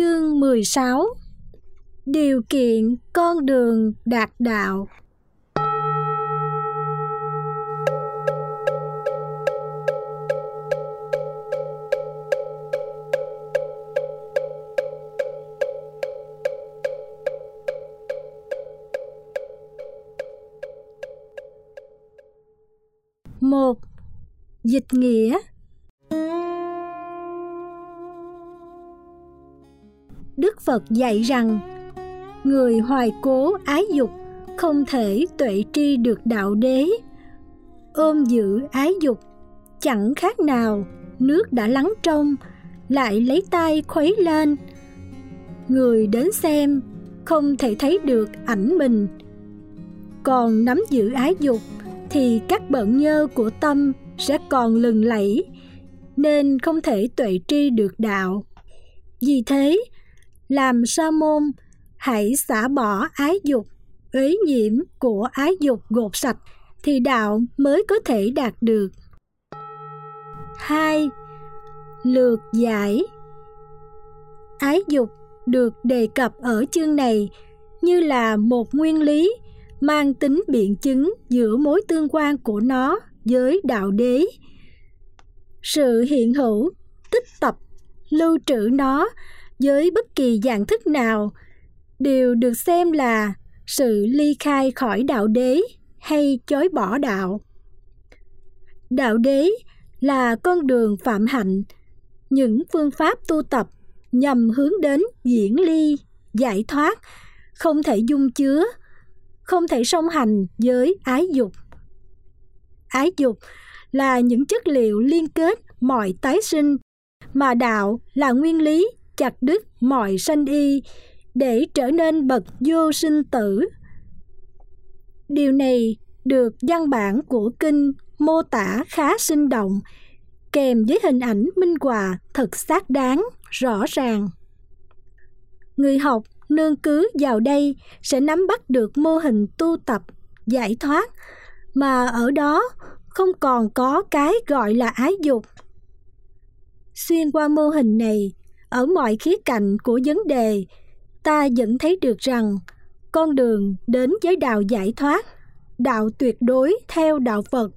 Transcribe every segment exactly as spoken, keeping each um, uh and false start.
Chương mười sáu. Điều kiện con đường đạt đạo. một. Dịch nghĩa. Đức Phật dạy rằng người hoài cố ái dục không thể tuệ tri được đạo đế. Ôm giữ ái dục chẳng khác nào nước đã lắng trong lại lấy tay khuấy lên. Người đến xem không thể thấy được ảnh mình. Còn nắm giữ ái dục thì các bận nhơ của tâm sẽ còn lừng lẫy, nên không thể tuệ tri được đạo. Vì thế, làm sa môn, hãy xả bỏ ái dục, uế nhiễm của ái dục gột sạch, thì đạo mới có thể đạt được. hai. Lược giải. Ái dục được đề cập ở chương này như là một nguyên lý mang tính biện chứng giữa mối tương quan của nó với đạo đế. Sự hiện hữu, tích tập, lưu trữ nó với bất kỳ dạng thức nào đều được xem là sự ly khai khỏi đạo đế hay chối bỏ đạo. Đạo đế là con đường phạm hạnh, những phương pháp tu tập nhằm hướng đến diễn ly, giải thoát, không thể dung chứa, không thể song hành với ái dục. Ái dục là những chất liệu liên kết mọi tái sinh, mà đạo là nguyên lý chặt đứt mọi sanh y để trở nên bậc vô sinh tử. Điều này được văn bản của kinh mô tả khá sinh động, kèm với hình ảnh minh họa thật xác đáng, rõ ràng. Người học nương cứ vào đây sẽ nắm bắt được mô hình tu tập, giải thoát, mà ở đó không còn có cái gọi là ái dục. Xuyên qua mô hình này, ở mọi khía cạnh của vấn đề, ta vẫn thấy được rằng con đường đến với đạo giải thoát, đạo tuyệt đối theo đạo Phật,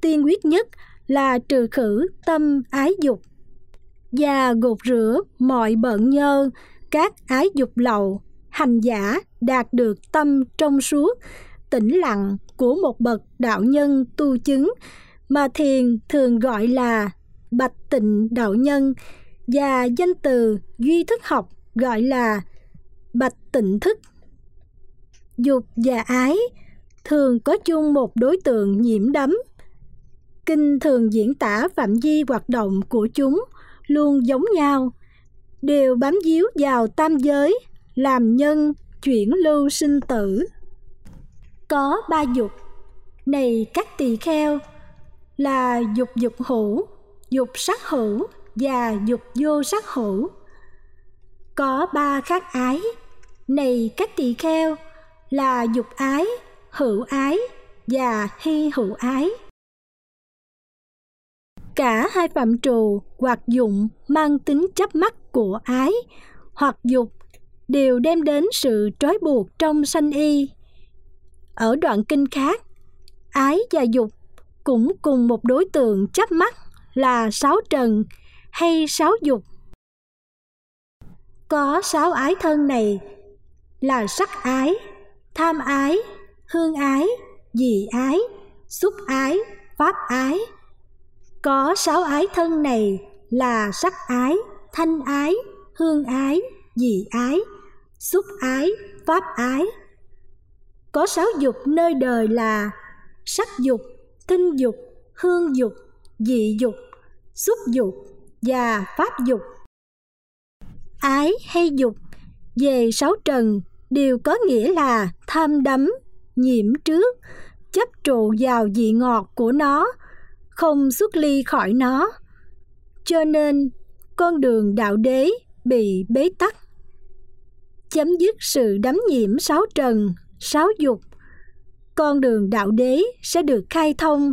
tiên quyết nhất là trừ khử tâm ái dục và gột rửa mọi bận nhơ, các ái dục lậu, hành giả đạt được tâm trong suốt, tĩnh lặng của một bậc đạo nhân tu chứng mà thiền thường gọi là bạch tịnh đạo nhân, và danh từ duy thức học gọi là bạch tịnh thức. Dục và ái thường có chung một đối tượng nhiễm đắm. Kinh thường diễn tả phạm vi hoạt động của chúng luôn giống nhau, đều bám víu vào tam giới, làm nhân chuyển lưu sinh tử. Có ba dục này các tỳ kheo, là dục dục hữu, dục sắc hữu và dục vô sắc hữu. Có ba khác ái này các tỳ kheo, là dục ái, hữu ái và hy hữu ái. Cả hai phạm trù hoạt dụng mang tính chấp mắc của ái hoặc dục đều đem đến sự trói buộc trong sanh y. Ở đoạn kinh khác, ái và dục cũng cùng một đối tượng chấp mắc là sáu trần hay sáu dục. Có sáu ái thân này là sắc ái, tham ái, hương ái, vị ái, xúc ái, pháp ái. Có sáu ái thân này là sắc ái, thanh ái, hương ái, vị ái, xúc ái, pháp ái. Có sáu dục nơi đời là sắc dục, thinh dục, hương dục, vị dục, xúc dục và pháp dục. Ái hay dục về sáu trần đều có nghĩa là tham đắm, nhiễm trước, chấp trụ vào vị ngọt của nó, không xuất ly khỏi nó. Cho nên, con đường đạo đế bị bế tắc. Chấm dứt sự đắm nhiễm sáu trần, sáu dục, con đường đạo đế sẽ được khai thông.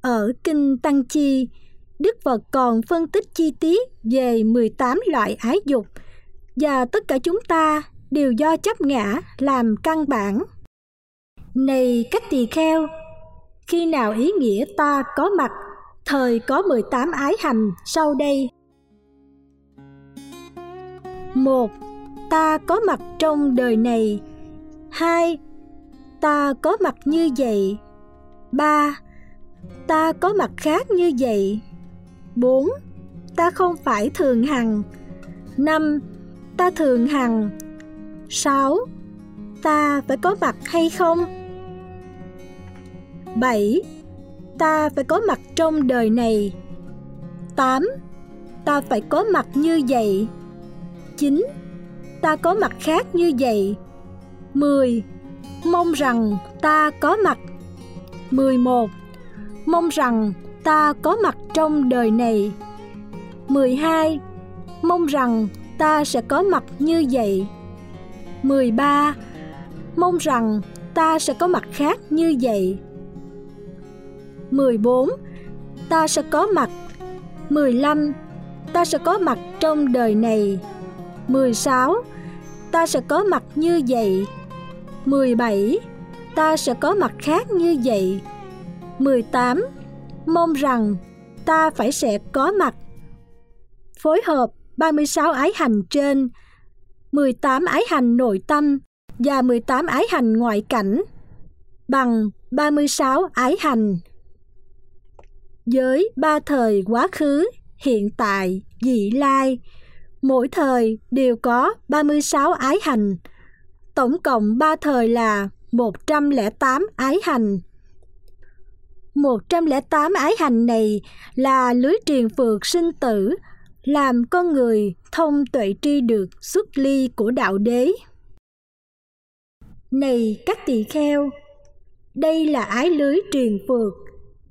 Ở kinh Tăng Chi, Đức Phật còn phân tích chi tiết về mười tám loại ái dục, và tất cả chúng ta đều do chấp ngã làm căn bản. Này các tỳ kheo, khi nào ý nghĩa ta có mặt, thời có mười tám ái hành sau đây. một. Ta có mặt trong đời này. Hai. Ta có mặt như vậy. Ba. Ta có mặt khác như vậy. Bốn. Ta không phải thường hằng. Năm. Ta thường hằng. Sáu. Ta phải có mặt hay không? Bảy. Ta phải có mặt trong đời này. Tám. Ta phải có mặt như vậy. Chín. Ta có mặt khác như vậy. Mười. Mong rằng ta có mặt. Mười một. Mong rằng ta có mặt trong đời này. Mười hai. Mong rằng ta sẽ có mặt như vậy. Mười ba. Mong rằng ta sẽ có mặt khác như vậy. Mười bốn. Ta sẽ có mặt. Mười lăm. Ta sẽ có mặt trong đời này. Mười sáu. Ta sẽ có mặt như vậy. Mười bảy. Ta sẽ có mặt khác như vậy. Mười tám. Mong rằng ta phải sẽ có mặt. Phối hợp ba mươi sáu ái hành trên, mười tám ái hành nội tâm và mười tám ái hành ngoại cảnh bằng ba mươi sáu ái hành. Với ba thời quá khứ, hiện tại, vị lai, mỗi thời đều có ba mươi sáu ái hành. Tổng cộng ba thời là một trăm lẻ tám ái hành. một trăm lẻ tám ái hành này là lưới truyền phược sinh tử, làm con người thông tuệ tri được xuất ly của đạo đế. Này các tỳ kheo, đây là ái lưới truyền phược,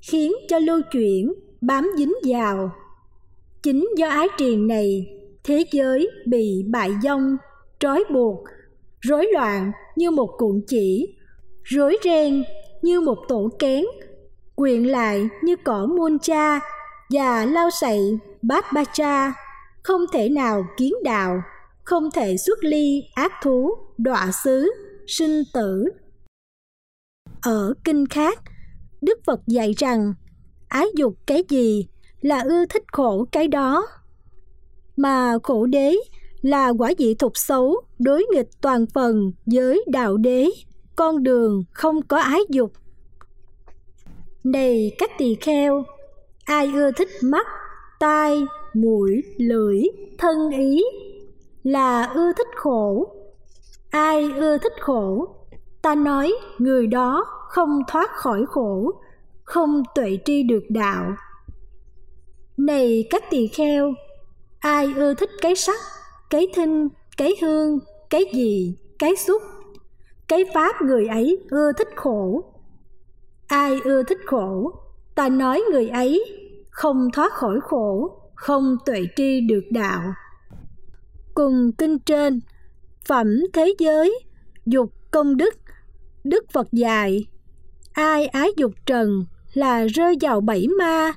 khiến cho lưu chuyển, bám dính vào. Chính do ái truyền này, thế giới bị bại vong, trói buộc, rối loạn như một cuộn chỉ, rối ren như một tổ kén, quyện lại như cỏ muôn cha và lao sậy bát ba cha, không thể nào kiến đạo, không thể xuất ly ác thú, đọa xứ, sinh tử. Ở kinh khác, Đức Phật dạy rằng ái dục cái gì là ưa thích khổ cái đó, mà khổ đế là quả vị thục xấu đối nghịch toàn phần với đạo đế, con đường không có ái dục. Này các tỳ kheo, ai ưa thích mắt, tai, mũi, lưỡi, thân ý là ưa thích khổ. Ai ưa thích khổ, ta nói người đó không thoát khỏi khổ, không tuệ tri được đạo. Này các tỳ kheo, ai ưa thích cái sắc, cái thinh, cái hương, cái vị, cái xúc, cái pháp, người ấy ưa thích khổ. Ai ưa thích khổ, ta nói người ấy không thoát khỏi khổ, không tuệ tri được đạo. Cùng kinh trên, phẩm thế giới, dục công đức, Đức Phật dạy ai ái dục trần là rơi vào bảy ma,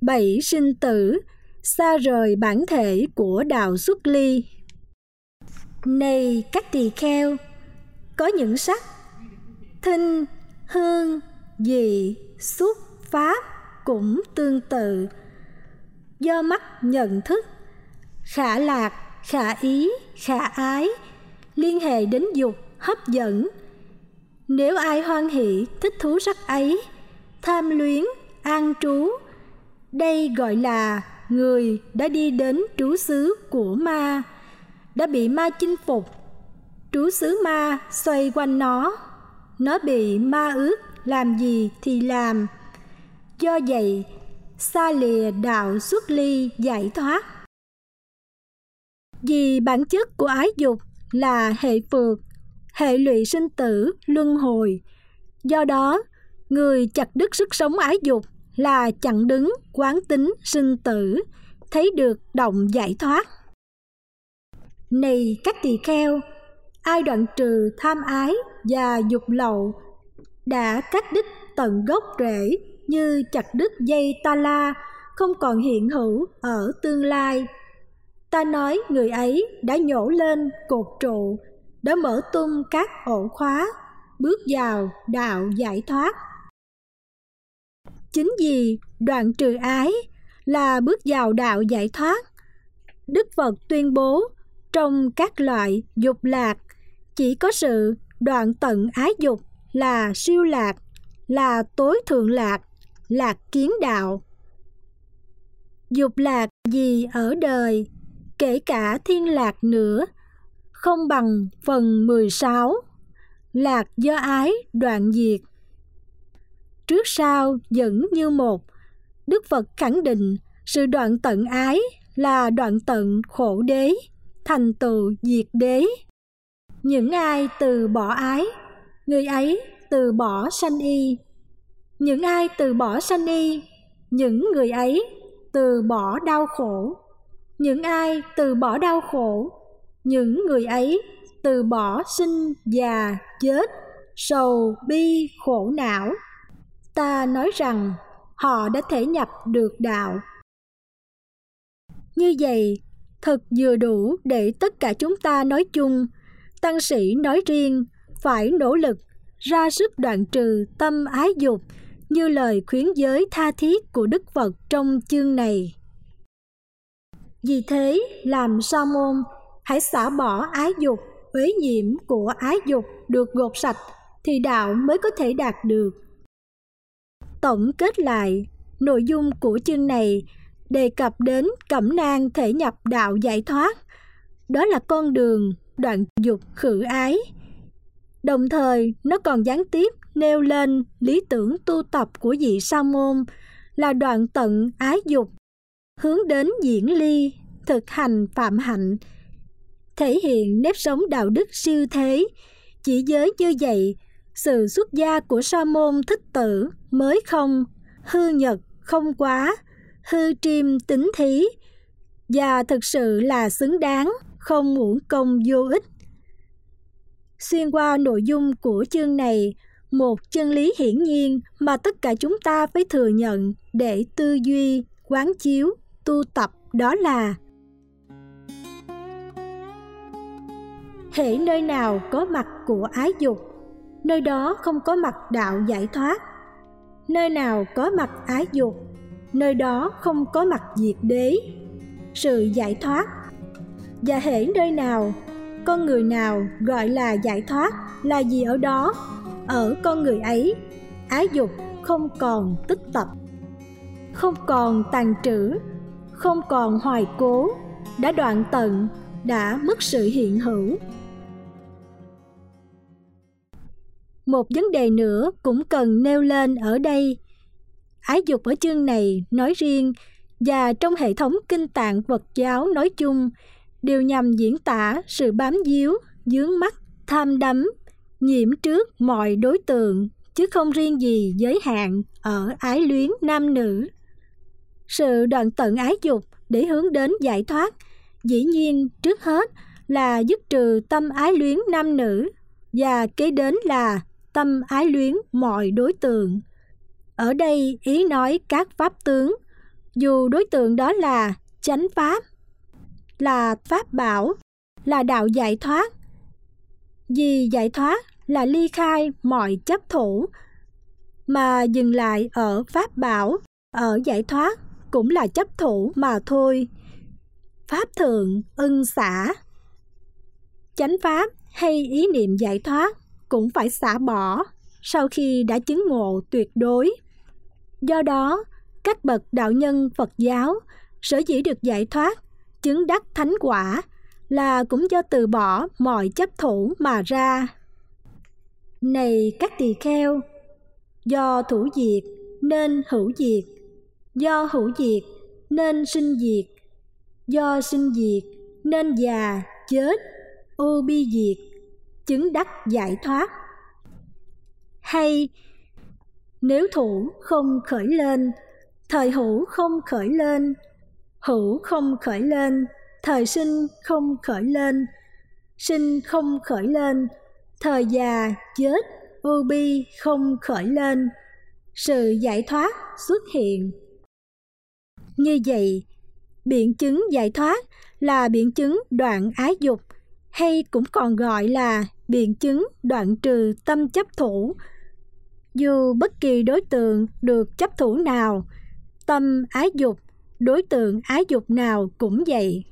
bảy sinh tử, xa rời bản thể của đạo xuất ly. Này các tỳ kheo, có những sắc, thinh, hương, vị, xúc, pháp cũng tương tự. Do mắt nhận thức, khả lạc, khả ý, khả ái, liên hệ đến dục, hấp dẫn. Nếu ai hoan hỷ thích thú sắc ấy, tham luyến, an trú, đây gọi là người đã đi đến trú xứ của ma, đã bị ma chinh phục. Trú xứ ma xoay quanh nó, nó bị ma ước làm gì thì làm. Do vậy, xa lìa đạo xuất ly giải thoát. Vì bản chất của ái dục là hệ phược, hệ lụy sinh tử, luân hồi. Do đó, người chặt đứt sức sống ái dục là chặn đứng quán tính sinh tử, thấy được động giải thoát. Này các tỳ kheo, ai đoạn trừ tham ái và dục lậu, đã cắt đứt tận gốc rễ như chặt đứt dây ta la, không còn hiện hữu ở tương lai. Ta nói người ấy đã nhổ lên cột trụ, đã mở tung các ổ khóa, bước vào đạo giải thoát. Chính vì đoạn trừ ái là bước vào đạo giải thoát, Đức Phật tuyên bố trong các loại dục lạc, chỉ có sự đoạn tận ái dục là siêu lạc, là tối thượng lạc, lạc kiến đạo. Dục lạc gì ở đời, kể cả thiên lạc nữa, không bằng phần mười sáu, lạc do ái đoạn diệt. Trước sau vẫn như một, Đức Phật khẳng định sự đoạn tận ái là đoạn tận khổ đế, thành tựu diệt đế. Những ai từ bỏ ái, người ấy từ bỏ sanh y. Những ai từ bỏ sanh y, những người ấy từ bỏ đau khổ. Những ai từ bỏ đau khổ, những người ấy từ bỏ sinh già chết, sầu bi khổ não. Ta nói rằng họ đã thể nhập được đạo. Như vậy, thật vừa đủ để tất cả chúng ta nói chung, tăng sĩ nói riêng, phải nỗ lực ra sức đoạn trừ tâm ái dục như lời khuyến giới tha thiết của Đức Phật trong chương này. Vì thế, làm sa môn, hãy xả bỏ ái dục, uế nhiễm của ái dục được gột sạch thì đạo mới có thể đạt được. Tổng kết lại, nội dung của chương này đề cập đến cẩm nang thể nhập đạo giải thoát, đó là con đường đoạn dục khử ái. Đồng thời, nó còn gián tiếp nêu lên lý tưởng tu tập của vị sa môn là đoạn tận ái dục, hướng đến diễn ly, thực hành phạm hạnh, thể hiện nếp sống đạo đức siêu thế. Chỉ giới như vậy, sự xuất gia của sa môn Thích Tử mới không hư nhật, không quá hư triêm tính thí, và thực sự là xứng đáng, không uổng công vô ích. Xuyên qua nội dung của chương này, một chân lý hiển nhiên mà tất cả chúng ta phải thừa nhận để tư duy, quán chiếu, tu tập, đó là hễ nơi nào có mặt của ái dục, nơi đó không có mặt đạo giải thoát. Nơi nào có mặt ái dục, nơi đó không có mặt diệt đế, sự giải thoát. Và hễ nơi nào, con người nào gọi là giải thoát là gì ở đó, ở con người ấy, ái dục không còn tích tập, không còn tàn trữ, không còn hoài cố, đã đoạn tận, đã mất sự hiện hữu. Một vấn đề nữa cũng cần nêu lên ở đây. Ái dục ở chương này nói riêng và trong hệ thống kinh tạng Phật giáo nói chung đều nhằm diễn tả sự bám víu, dướng mắt, tham đắm, nhiễm trước mọi đối tượng, chứ không riêng gì giới hạn ở ái luyến nam nữ. Sự đoạn tận ái dục để hướng đến giải thoát, dĩ nhiên trước hết là dứt trừ tâm ái luyến nam nữ và kế đến là tâm ái luyến mọi đối tượng. Ở đây ý nói các pháp tướng, dù đối tượng đó là chánh pháp, là pháp bảo, là đạo giải thoát. Vì giải thoát là ly khai mọi chấp thủ, mà dừng lại ở pháp bảo, ở giải thoát cũng là chấp thủ mà thôi. Pháp thượng ưng xả, chánh pháp hay ý niệm giải thoát cũng phải xả bỏ sau khi đã chứng ngộ tuyệt đối. Do đó, các bậc đạo nhân Phật giáo sở dĩ được giải thoát, chứng đắc thánh quả là cũng do từ bỏ mọi chấp thủ mà ra. Này các tỳ kheo, do thủ diệt nên hữu diệt, do hữu diệt nên sinh diệt, do sinh diệt nên già, chết, ô bi diệt, chứng đắc giải thoát. Hay nếu thủ không khởi lên, thời hữu không khởi lên, hữu không khởi lên, thời sinh không khởi lên, sinh không khởi lên, thời già, chết, ô bi không khởi lên, sự giải thoát xuất hiện. Như vậy, biện chứng giải thoát là biện chứng đoạn ái dục, hay cũng còn gọi là biện chứng đoạn trừ tâm chấp thủ. Dù bất kỳ đối tượng được chấp thủ nào, tâm ái dục, đối tượng ái dục nào cũng vậy.